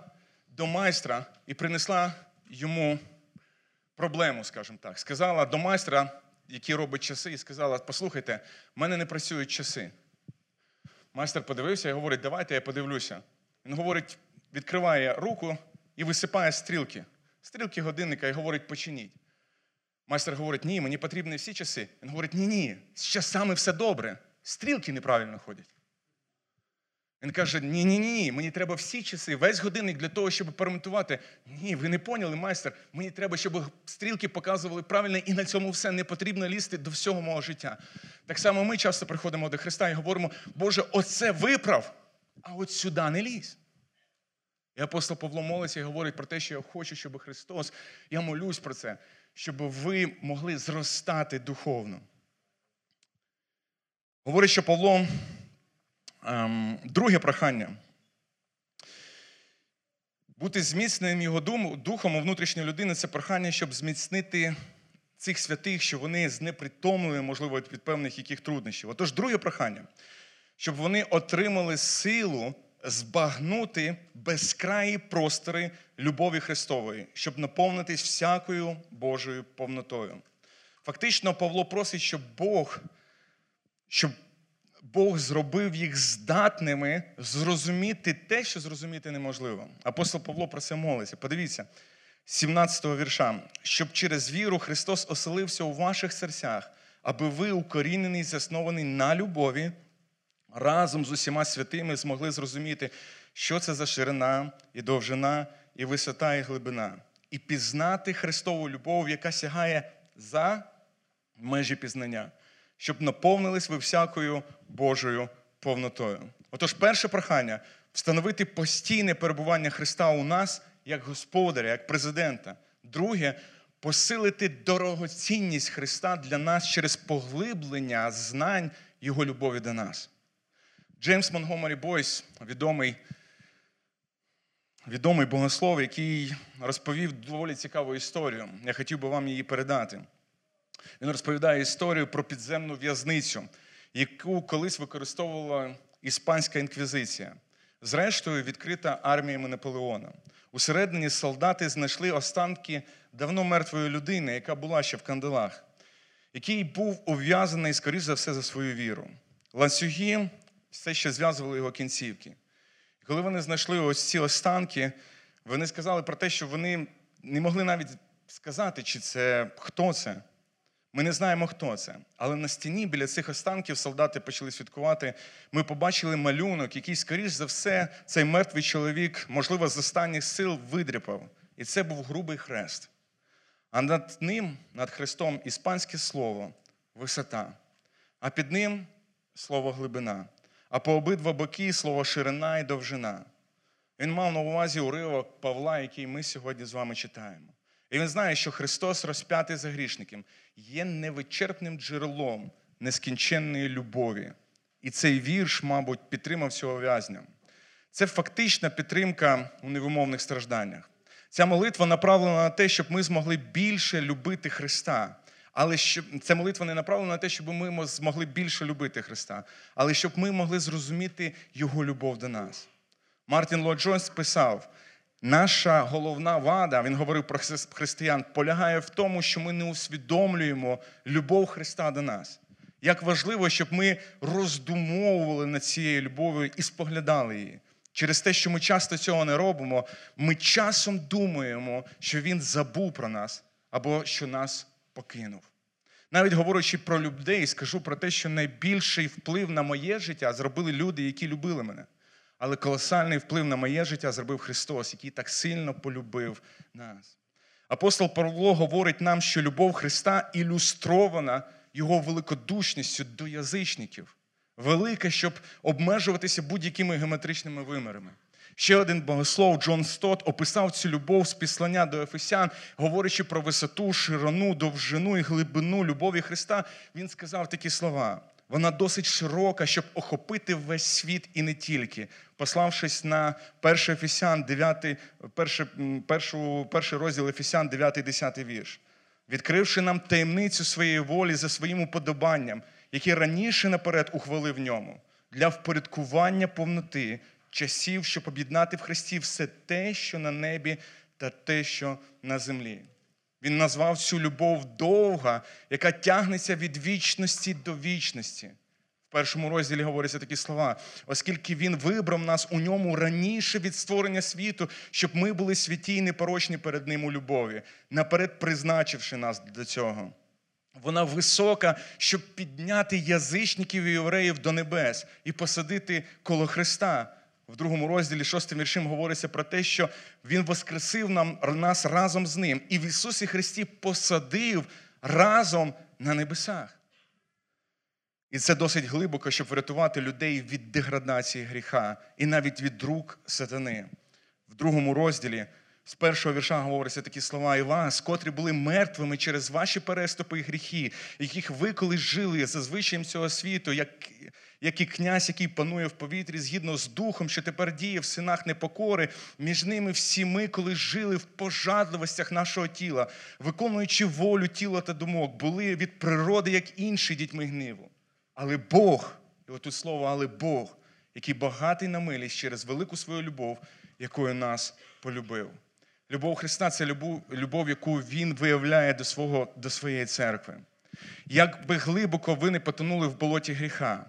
до майстра і принесла йому проблему, скажімо так. Сказала до майстра, який робить часи, і сказала, послухайте, в мене не працюють часи. Майстер подивився і говорить, давайте я подивлюся. Він говорить, відкриває руку і висипає стрілки годинника і говорить, починіть. Майстер говорить, ні, мені потрібні всі часи. Він говорить, ні, з часами все добре, стрілки неправильно ходять. Він каже, ні, мені треба всі часи, весь годинник для того, щоб перемонтувати. Ні, ви не поняли, майстер, мені треба, щоб стрілки показували правильно, і на цьому все, не потрібно лізти до всього мого життя. Так само ми часто приходимо до Христа і говоримо, Боже, оце виправ, а от сюди не лізь. І апостол Павло молиться і говорить про те, що я хочу, щоб Христос, я молюсь про це, щоб ви могли зростати духовно. Говорить, що Павло, друге прохання, бути зміцненим його духом у внутрішньої людини, це прохання, щоб зміцнити цих святих, що вони знепритомлені, можливо, від певних яких труднощів. Отож, друге прохання, щоб вони отримали силу збагнути безкраї простори любові Христової, щоб наповнитись всякою Божою повнотою. Фактично, Павло просить, щоб Бог зробив їх здатними зрозуміти те, що зрозуміти неможливо. Апостол Павло про це молиться. Подивіться, 17-го вірша. «Щоб через віру Христос оселився у ваших серцях, аби ви, укорінений і заснований на любові, разом з усіма святими змогли зрозуміти, що це за ширина, і довжина, і висота, і глибина. І пізнати Христову любов, яка сягає за межі пізнання, щоб наповнились ви всякою Божою повнотою». Отож, перше прохання – встановити постійне перебування Христа у нас, як господаря, як президента. Друге – посилити дорогоцінність Христа для нас через поглиблення знань Його любові до нас. Джеймс Монтгомері Бойс, відомий богослов, який розповів доволі цікаву історію. Я хотів би вам її передати. Він розповідає історію про підземну в'язницю, яку колись використовувала іспанська інквізиція. Зрештою, відкрита арміями Наполеона. Усередині солдати знайшли останки давно мертвої людини, яка була ще в канделах, який був ув'язаний, скоріш за все, за свою віру. Ланцюги все ще зв'язували його кінцівки. І коли вони знайшли ось ці останки, вони сказали про те, що вони не могли навіть сказати, хто це. Ми не знаємо, хто це. Але на стіні біля цих останків солдати почали свідкувати. Ми побачили малюнок, який, скоріш за все, цей мертвий чоловік, можливо, з останніх сил видряпав. І це був грубий хрест. А над ним, над хрестом, іспанське слово – висота. А під ним – слово – глибина. а по обидва боки слово «ширина» і «довжина». Він мав на увазі уривок Павла, який ми сьогодні з вами читаємо. І він знає, що Христос, розп'ятий за грішників, є невичерпним джерелом нескінченної любові. І цей вірш, мабуть, підтримав цього в'язня. Це фактична підтримка у невимовних стражданнях. Ця молитва направлена на те, щоб ми змогли більше любити Христа. Але щоб... Ця молитва не направлена на те, щоб ми змогли більше любити Христа, але щоб ми могли зрозуміти Його любов до нас. Мартін Ллойд-Джонс писав, наша головна вада, він говорив про християн, полягає в тому, що ми не усвідомлюємо любов Христа до нас. Як важливо, щоб ми роздумовували над цією любов'ю і споглядали її. Через те, що ми часто цього не робимо, ми часом думаємо, що він забув про нас або що нас покинув. Навіть говорячи про людей, скажу про те, що найбільший вплив на моє життя зробили люди, які любили мене. Але колосальний вплив на моє життя зробив Христос, який так сильно полюбив нас. Апостол Павло говорить нам, що любов Христа ілюстрована Його великодушністю до язичників. Велика, щоб обмежуватися будь-якими геометричними вимірами. Ще один богослов Джон Стот описав цю любов з післання до Ефесян, говорячи про висоту, ширину, довжину і глибину любові Христа, він сказав такі слова. Вона досить широка, щоб охопити весь світ і не тільки. Пославшись на 1 Ефесян, 9, перший розділ Ефесян, 9-10 вірш. Відкривши нам таємницю своєї волі за своїм уподобанням, який раніше наперед ухвалив в ньому, для впорядкування повноти часів, щоб об'єднати в Христі все те, що на небі та те, що на землі. Він назвав цю любов довга, яка тягнеться від вічності до вічності. В першому розділі говоряться такі слова. Оскільки він вибрав нас у ньому раніше від створення світу, щоб ми були святі і непорочні перед ним у любові, наперед призначивши нас до цього. Вона висока, щоб підняти язичників і євреїв до небес і посадити коло Христа. В другому розділі, 6 віршим, говориться про те, що Він воскресив нас разом з Ним. І в Ісусі Христі посадив разом на небесах. І це досить глибоко, щоб врятувати людей від деградації гріха і навіть від рук сатани. В другому розділі з першого вірша говоряться такі слова. «І вас, котрі були мертвими через ваші переступи і гріхи, яких ви колись жили за звичаєм цього світу, як і князь, який панує в повітрі згідно з духом, що тепер діє в синах непокори, між ними всі ми колись жили в пожадливостях нашого тіла, виконуючи волю тіла та думок, були від природи, як інші дітьми гниву. Але Бог, і отут слово «але Бог», який багатий на милість через велику свою любов, якою нас полюбив». Любов Христа – це любов, яку Він виявляє до своєї церкви. Як би глибоко ви не потонули в болоті гріха,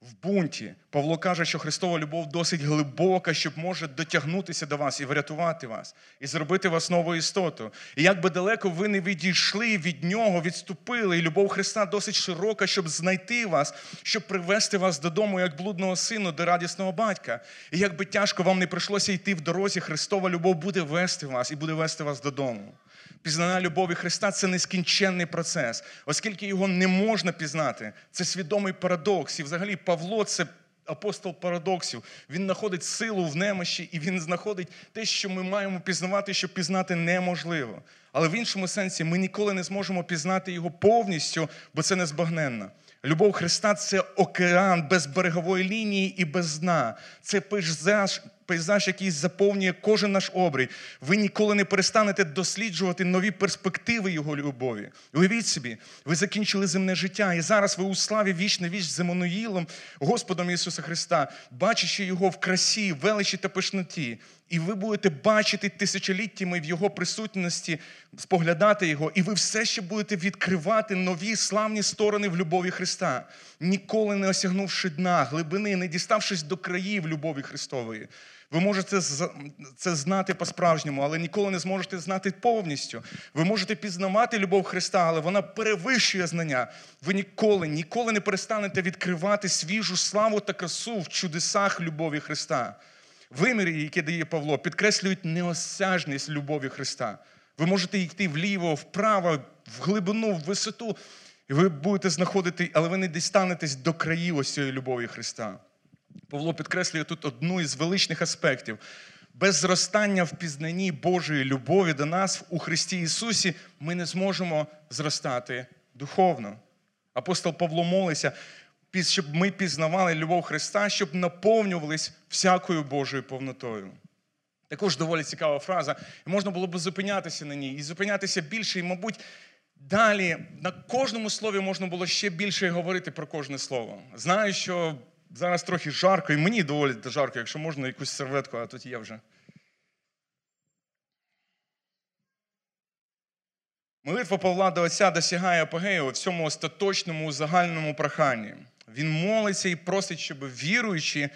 в бунті, Павло каже, що Христова любов досить глибока, щоб може дотягнутися до вас і врятувати вас, і зробити вас новою істотою. І як би далеко ви не відійшли від Нього, відступили, і любов Христа досить широка, щоб знайти вас, щоб привести вас додому, як блудного сину, до радісного батька. І як би тяжко вам не прийшлося йти в дорозі, Христова любов буде вести вас і буде вести вас додому. Пізнання любові Христа – це нескінченний процес, оскільки його не можна пізнати. Це свідомий парадокс. І взагалі Павло – це апостол парадоксів. Він знаходить силу в немощі, і він знаходить те, що ми маємо пізнавати, що пізнати неможливо. Але в іншому сенсі ми ніколи не зможемо пізнати його повністю, бо це незбагненно. Любов Христа – це океан без берегової лінії і без дна. Це пейзаж, який заповнює кожен наш обрій. Ви ніколи не перестанете досліджувати нові перспективи Його любові. Уявіть собі, ви закінчили земне життя, і зараз ви у славі віч на віч з Еммануїлом, Господом Ісуса Христа, бачачи Його в красі, величі та пишноті. І ви будете бачити тисячоліттями в Його присутності, споглядати Його, і ви все ще будете відкривати нові славні сторони в любові Христа, ніколи не осягнувши дна, глибини, не діставшись до країв любові Христової. Ви можете це знати по-справжньому, але ніколи не зможете знати повністю. Ви можете пізнавати любов Христа, але вона перевищує знання. Ви ніколи не перестанете відкривати свіжу славу та красу в чудесах любові Христа. Виміри, які дає Павло, підкреслюють неосяжність любові Христа. Ви можете йти вліво, вправо, в глибину, в висоту, і ви будете знаходити, але ви не дістанетесь до країв ось цієї любові Христа. Павло підкреслює тут одну із величних аспектів. Без зростання в пізнанні Божої любові до нас у Христі Ісусі ми не зможемо зростати духовно. Апостол Павло молиться, щоб ми пізнавали любов Христа, щоб наповнювались всякою Божою повнотою. Також доволі цікава фраза. І можна було б зупинятися на ній, і зупинятися більше, і, мабуть, далі на кожному слові можна було ще більше говорити про кожне слово. Знаю, що зараз трохи жарко, і мені доволі жарко, якщо можна якусь серветку, а тут є вже. Молитва Павла до Отця досягає апогею в цьому остаточному загальному проханні. Він молиться і просить, щоб віруючі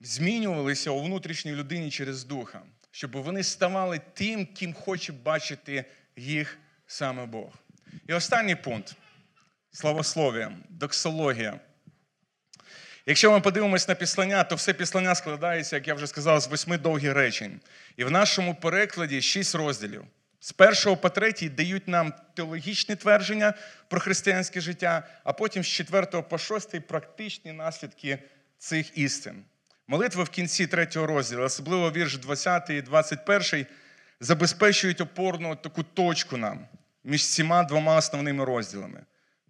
змінювалися у внутрішній людині через Духа, щоб вони ставали тим, ким хоче бачити їх саме Бог. І останній пункт – славослов'я, доксологія. Якщо ми подивимось на післання, то все післання складається, як я вже сказав, з 8 довгих речень. І в нашому перекладі 6 розділів. З 1 по 3 дають нам теологічні твердження про християнське життя, а потім з 4 по 6 практичні наслідки цих істин. Молитва в кінці 3 розділу, особливо вірш 20 і 21, забезпечують опорну таку точку нам між цими двома основними розділами.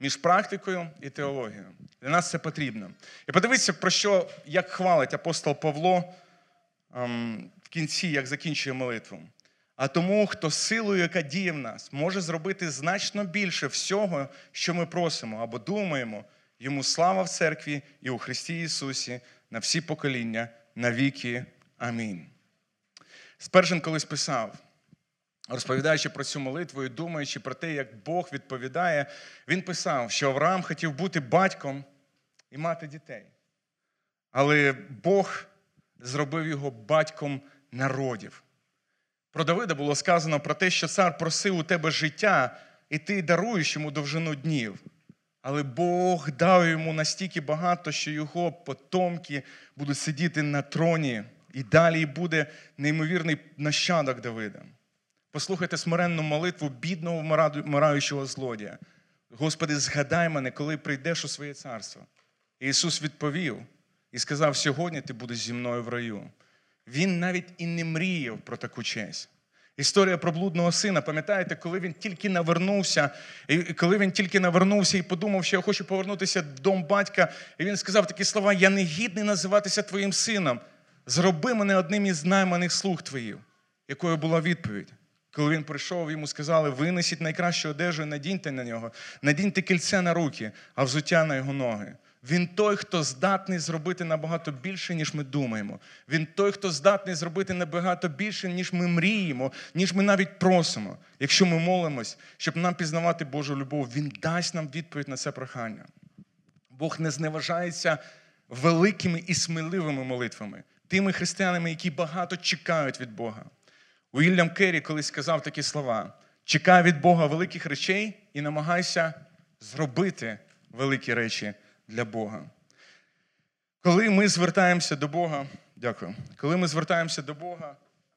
Між практикою і теологією. Для нас це потрібно. І подивіться, про що, як хвалить апостол Павло в кінці, як закінчує молитву. А тому, хто силою, яка діє в нас, може зробити значно більше всього, що ми просимо або думаємо, йому слава в церкві і у Христі Ісусі на всі покоління, на віки. Амінь. Спержен колись писав, розповідаючи про цю молитву і думаючи про те, як Бог відповідає, він писав, що Авраам хотів бути батьком і мати дітей. Але Бог зробив його батьком народів. Про Давида було сказано про те, що цар просив у тебе життя, і ти даруєш йому довжину днів. Але Бог дав йому настільки багато, що його потомки будуть сидіти на троні, і далі буде неймовірний нащадок Давида. Послухайте смиренну молитву бідного вмираючого злодія. Господи, згадай мене, коли прийдеш у своє царство. І Ісус відповів і сказав, сьогодні ти будеш зі мною в раю. Він навіть і не мріяв про таку честь. Історія про блудного сина, пам'ятаєте, коли він тільки навернувся і подумав, що я хочу повернутися до дому батька, і він сказав такі слова, я не гідний називатися твоїм сином, зроби мене одним із найманих слуг твоїх. Якою була відповідь? Коли він прийшов, йому сказали, винесіть найкращу одежу і надіньте на нього, надіньте кільце на руки, а взуття на його ноги. Він той, хто здатний зробити набагато більше, ніж ми думаємо. Він той, хто здатний зробити набагато більше, ніж ми мріємо, ніж ми навіть просимо. Якщо ми молимось, щоб нам пізнавати Божу любов, Він дасть нам відповідь на це прохання. Бог не зневажається великими і сміливими молитвами, тими християнами, які багато чекають від Бога. Вільям Кері колись сказав такі слова. Чекай від Бога великих речей і намагайся зробити великі речі для Бога. Коли ми звертаємося до Бога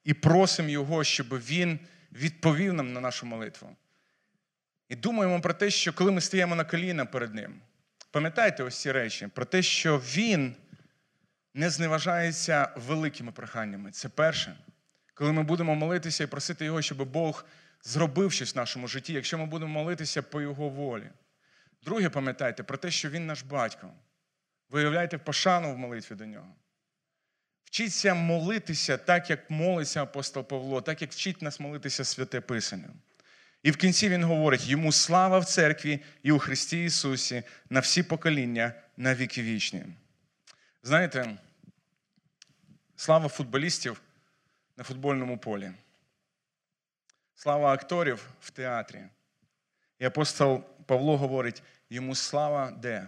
і просимо Його, щоб Він відповів нам на нашу молитву. І думаємо про те, що коли ми стаємо на коліна перед Ним, пам'ятайте ось ці речі, про те, що Він не зневажається великими проханнями. Це перше. Коли ми будемо молитися і просити Його, щоб Бог зробив щось в нашому житті, якщо ми будемо молитися по Його волі. Друге, пам'ятайте про те, що Він наш батько. Виявляйте пошану в молитві до Нього. Вчіться молитися так, як молиться апостол Павло, так, як вчить нас молитися Святе Писання. І в кінці він говорить, йому слава в церкві і у Христі Ісусі на всі покоління, на віки вічні. Знаєте, слава футболістів на футбольному полі. Слава акторів в театрі. І апостол Павло говорить, йому слава де?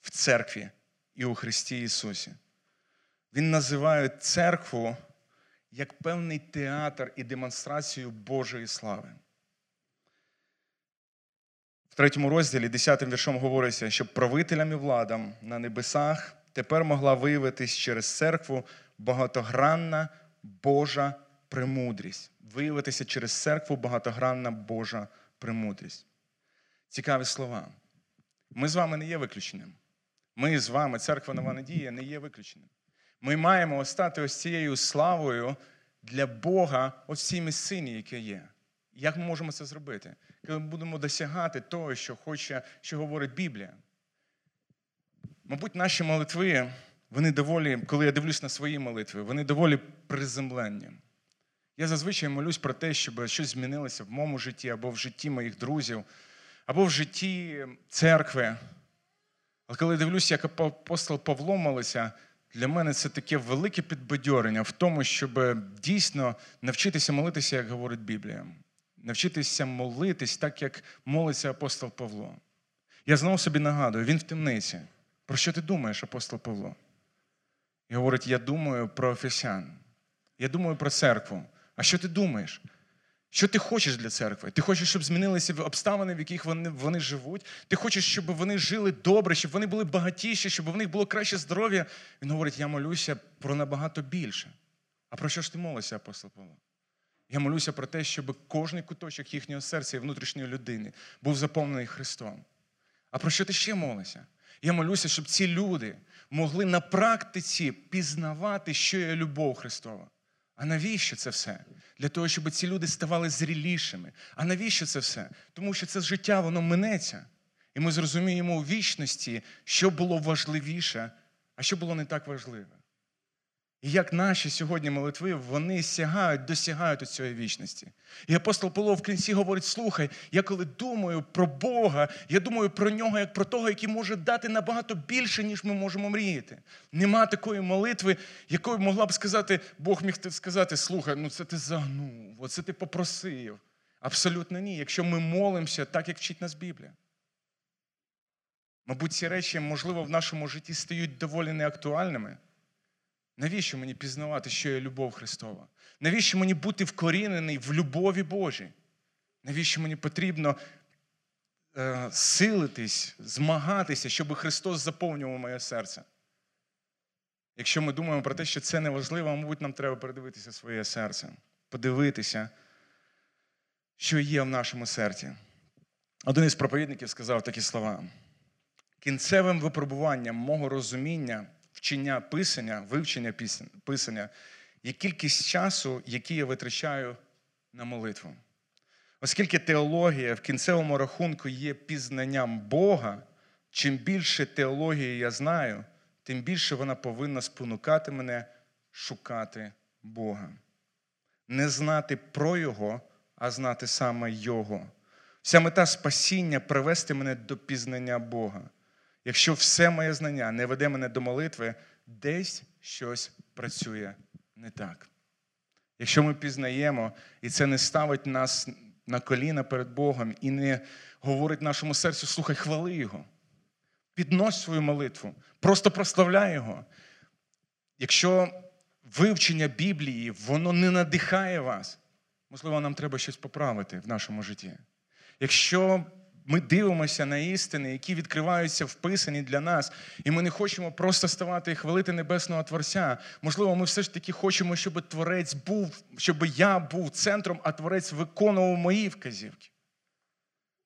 В церкві і у Христі Ісусі. Він називає церкву як певний театр і демонстрацію Божої слави. В 3 розділі, 10 віршом говориться, щоб правителям і владам на небесах тепер могла виявитись через церкву багатогранна Божа премудрість. Цікаві слова. Ми з вами не є виключенням. Ми з вами, Церква Нова Надія, не є виключеним. Ми маємо стати ось цією славою для Бога, ось цій місцині, яка є. Як ми можемо це зробити? Коли ми будемо досягати того, що хоче, що говорить Біблія. Мабуть, наші молитви, вони доволі, коли я дивлюсь на свої молитви, вони доволі приземленні. Я зазвичай молюсь про те, щоб щось змінилося в моєму житті, або в житті моїх друзів, або в житті церкви. Але коли дивлюсь, як апостол Павло молився, для мене це таке велике підбадьорення в тому, щоб дійсно навчитися молитися, як говорить Біблія. Навчитися молитись так, як молиться апостол Павло. Я знову собі нагадую, він в темниці. Про що ти думаєш, апостол Павло? І говорить, я думаю про Ефесян. Я думаю про церкву. А що ти думаєш? Що ти хочеш для церкви? Ти хочеш, щоб змінилися обставини, в яких вони живуть? Ти хочеш, щоб вони жили добре, щоб вони були багатіші, щоб в них було краще здоров'я? Він говорить, я молюся про набагато більше. А про що ж ти молишся, апостол Павло? Я молюся про те, щоб кожний куточок їхнього серця і внутрішньої людини був заповнений Христом. А про що ти ще молишся? Я молюся, щоб ці люди могли на практиці пізнавати, що є любов Христова. А навіщо це все? Для того, щоб ці люди ставали зрілішими. А навіщо це все? Тому що це життя, воно минеться. І ми зрозуміємо у вічності, що було важливіше, а що було не так важливе. І як наші сьогодні молитви, вони сягають, досягають у цієї вічності. І апостол Павло в кінці говорить, слухай, я коли думаю про Бога, я думаю про Нього як про того, який може дати набагато більше, ніж ми можемо мріяти. Нема такої молитви, якою могла б сказати, Бог міг сказати, слухай, ну це ти загнув, оце ти попросив. Абсолютно ні, якщо ми молимося так, як вчить нас Біблія. Мабуть, ці речі, можливо, в нашому житті стають доволі неактуальними. Навіщо мені пізнавати, що є любов Христова? Навіщо мені бути вкорінений в любові Божій? Навіщо мені потрібно силитись, змагатися, щоб Христос заповнював моє серце? Якщо ми думаємо про те, що це неважливо, мабуть, нам треба передивитися своє серце. Подивитися, що є в нашому серці. Один із проповідників сказав такі слова. Кінцевим випробуванням мого розуміння вчення писання, вивчення писання є кількість часу, який я витрачаю на молитву. Оскільки теологія в кінцевому рахунку є пізнанням Бога, чим більше теології я знаю, тим більше вона повинна спонукати мене шукати Бога. Не знати про Його, а знати саме Його. Вся мета спасіння – привести мене до пізнання Бога. Якщо все моє знання не веде мене до молитви, десь щось працює не так. Якщо ми пізнаємо, і це не ставить нас на коліна перед Богом, і не говорить нашому серцю, слухай, хвали Його, піднось свою молитву, просто прославляй Його. Якщо вивчення Біблії, воно не надихає вас, можливо, нам треба щось поправити в нашому житті. Якщо ми дивимося на істини, які відкриваються в Писанні для нас, і ми не хочемо просто ставати і хвалити Небесного Творця. Можливо, ми все ж таки хочемо, щоб Творець був, щоб я був центром, а Творець виконував мої вказівки.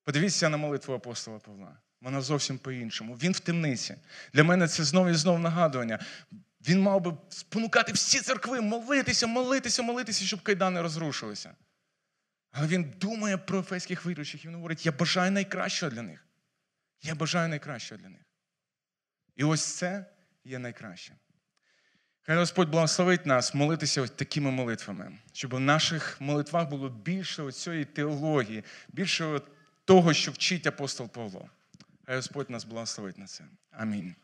Подивіться на молитву апостола Павла. Вона зовсім по-іншому. Він в темниці. Для мене це знов і знов нагадування. Він мав би спонукати всі церкви, молитися, щоб кайдани розрушилися. Але він думає про ефеських віруючих, і він говорить, я бажаю найкращого для них. Я бажаю найкращого для них. І ось це є найкраще. Хай Господь благословить нас молитися ось такими молитвами, щоб в наших молитвах було більше оцієї теології, більше того, що вчить апостол Павло. Хай Господь нас благословить на це. Амінь.